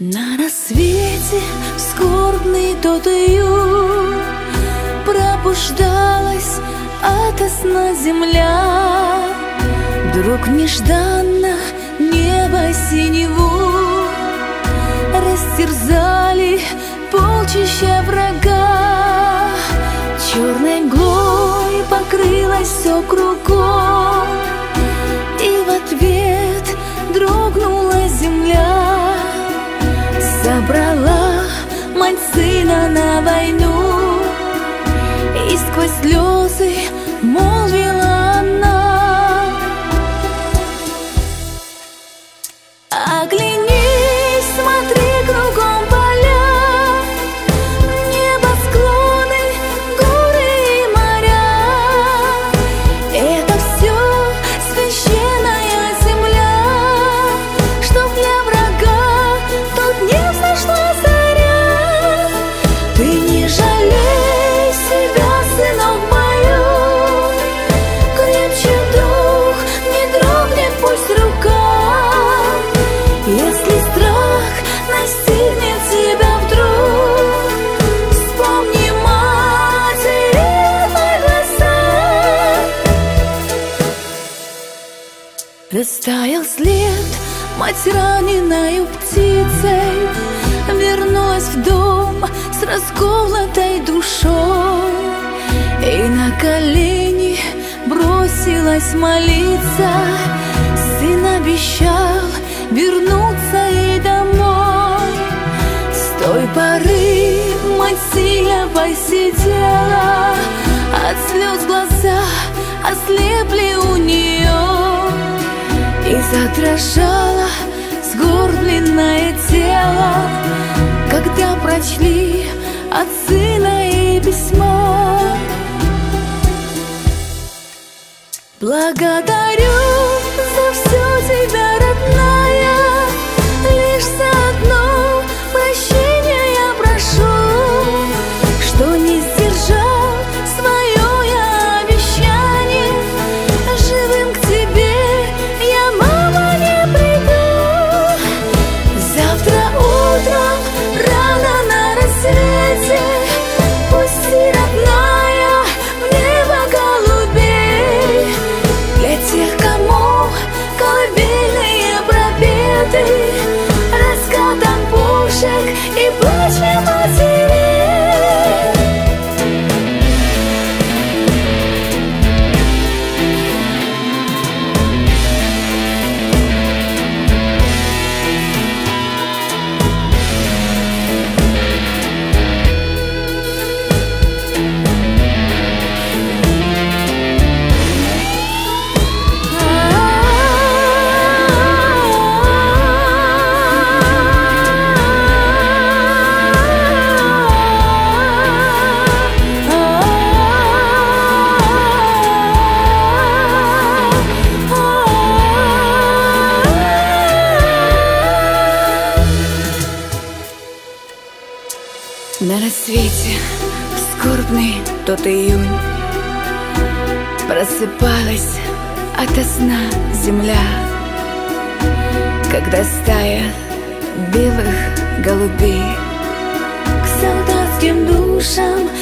На рассвете в скорбный тот июль пробуждалась ото сна земля. Вдруг нежданно небо синеву растерзали полчища врага. Черной мглой покрылось все кругом, и в ответ дрогнула земля. Забрала мать сына на войну, и сквозь слезы молвила она: оглянись, смотри, кругом поля, небосклоны, горы и моря. Это все священная земля, чтоб для врага тут не взошла заря. Ты не жалей себя, сынок мою, крепче дух, не дрогнет пусть рука. Если страх настигнет тебя вдруг, вспомни материны глаза. Растаял след, мать раненою птицей вернулась в дом с расколотой душой, и на колени бросилась молиться. Сын обещал вернуться ей домой. С той поры мать сильно посидела, от слез глаза ослепли у нее. И задрожало сгорбленное тело, когда прочли от сына ей письмо. Благодарю за все тебя, родная, лишь за одно прощение я прошу, что не сдержал свое я обещание. Живым к тебе я, мама, не приду. Завтра утром рано на рассвете пусти, родная, в небо голубей. Для тех, кому колыбельные пропеты раскатом пушек и плачем матерей. На рассвете в скорбный тот июнь просыпалась ото сна земля, когда стая белых голубей к солдатским душам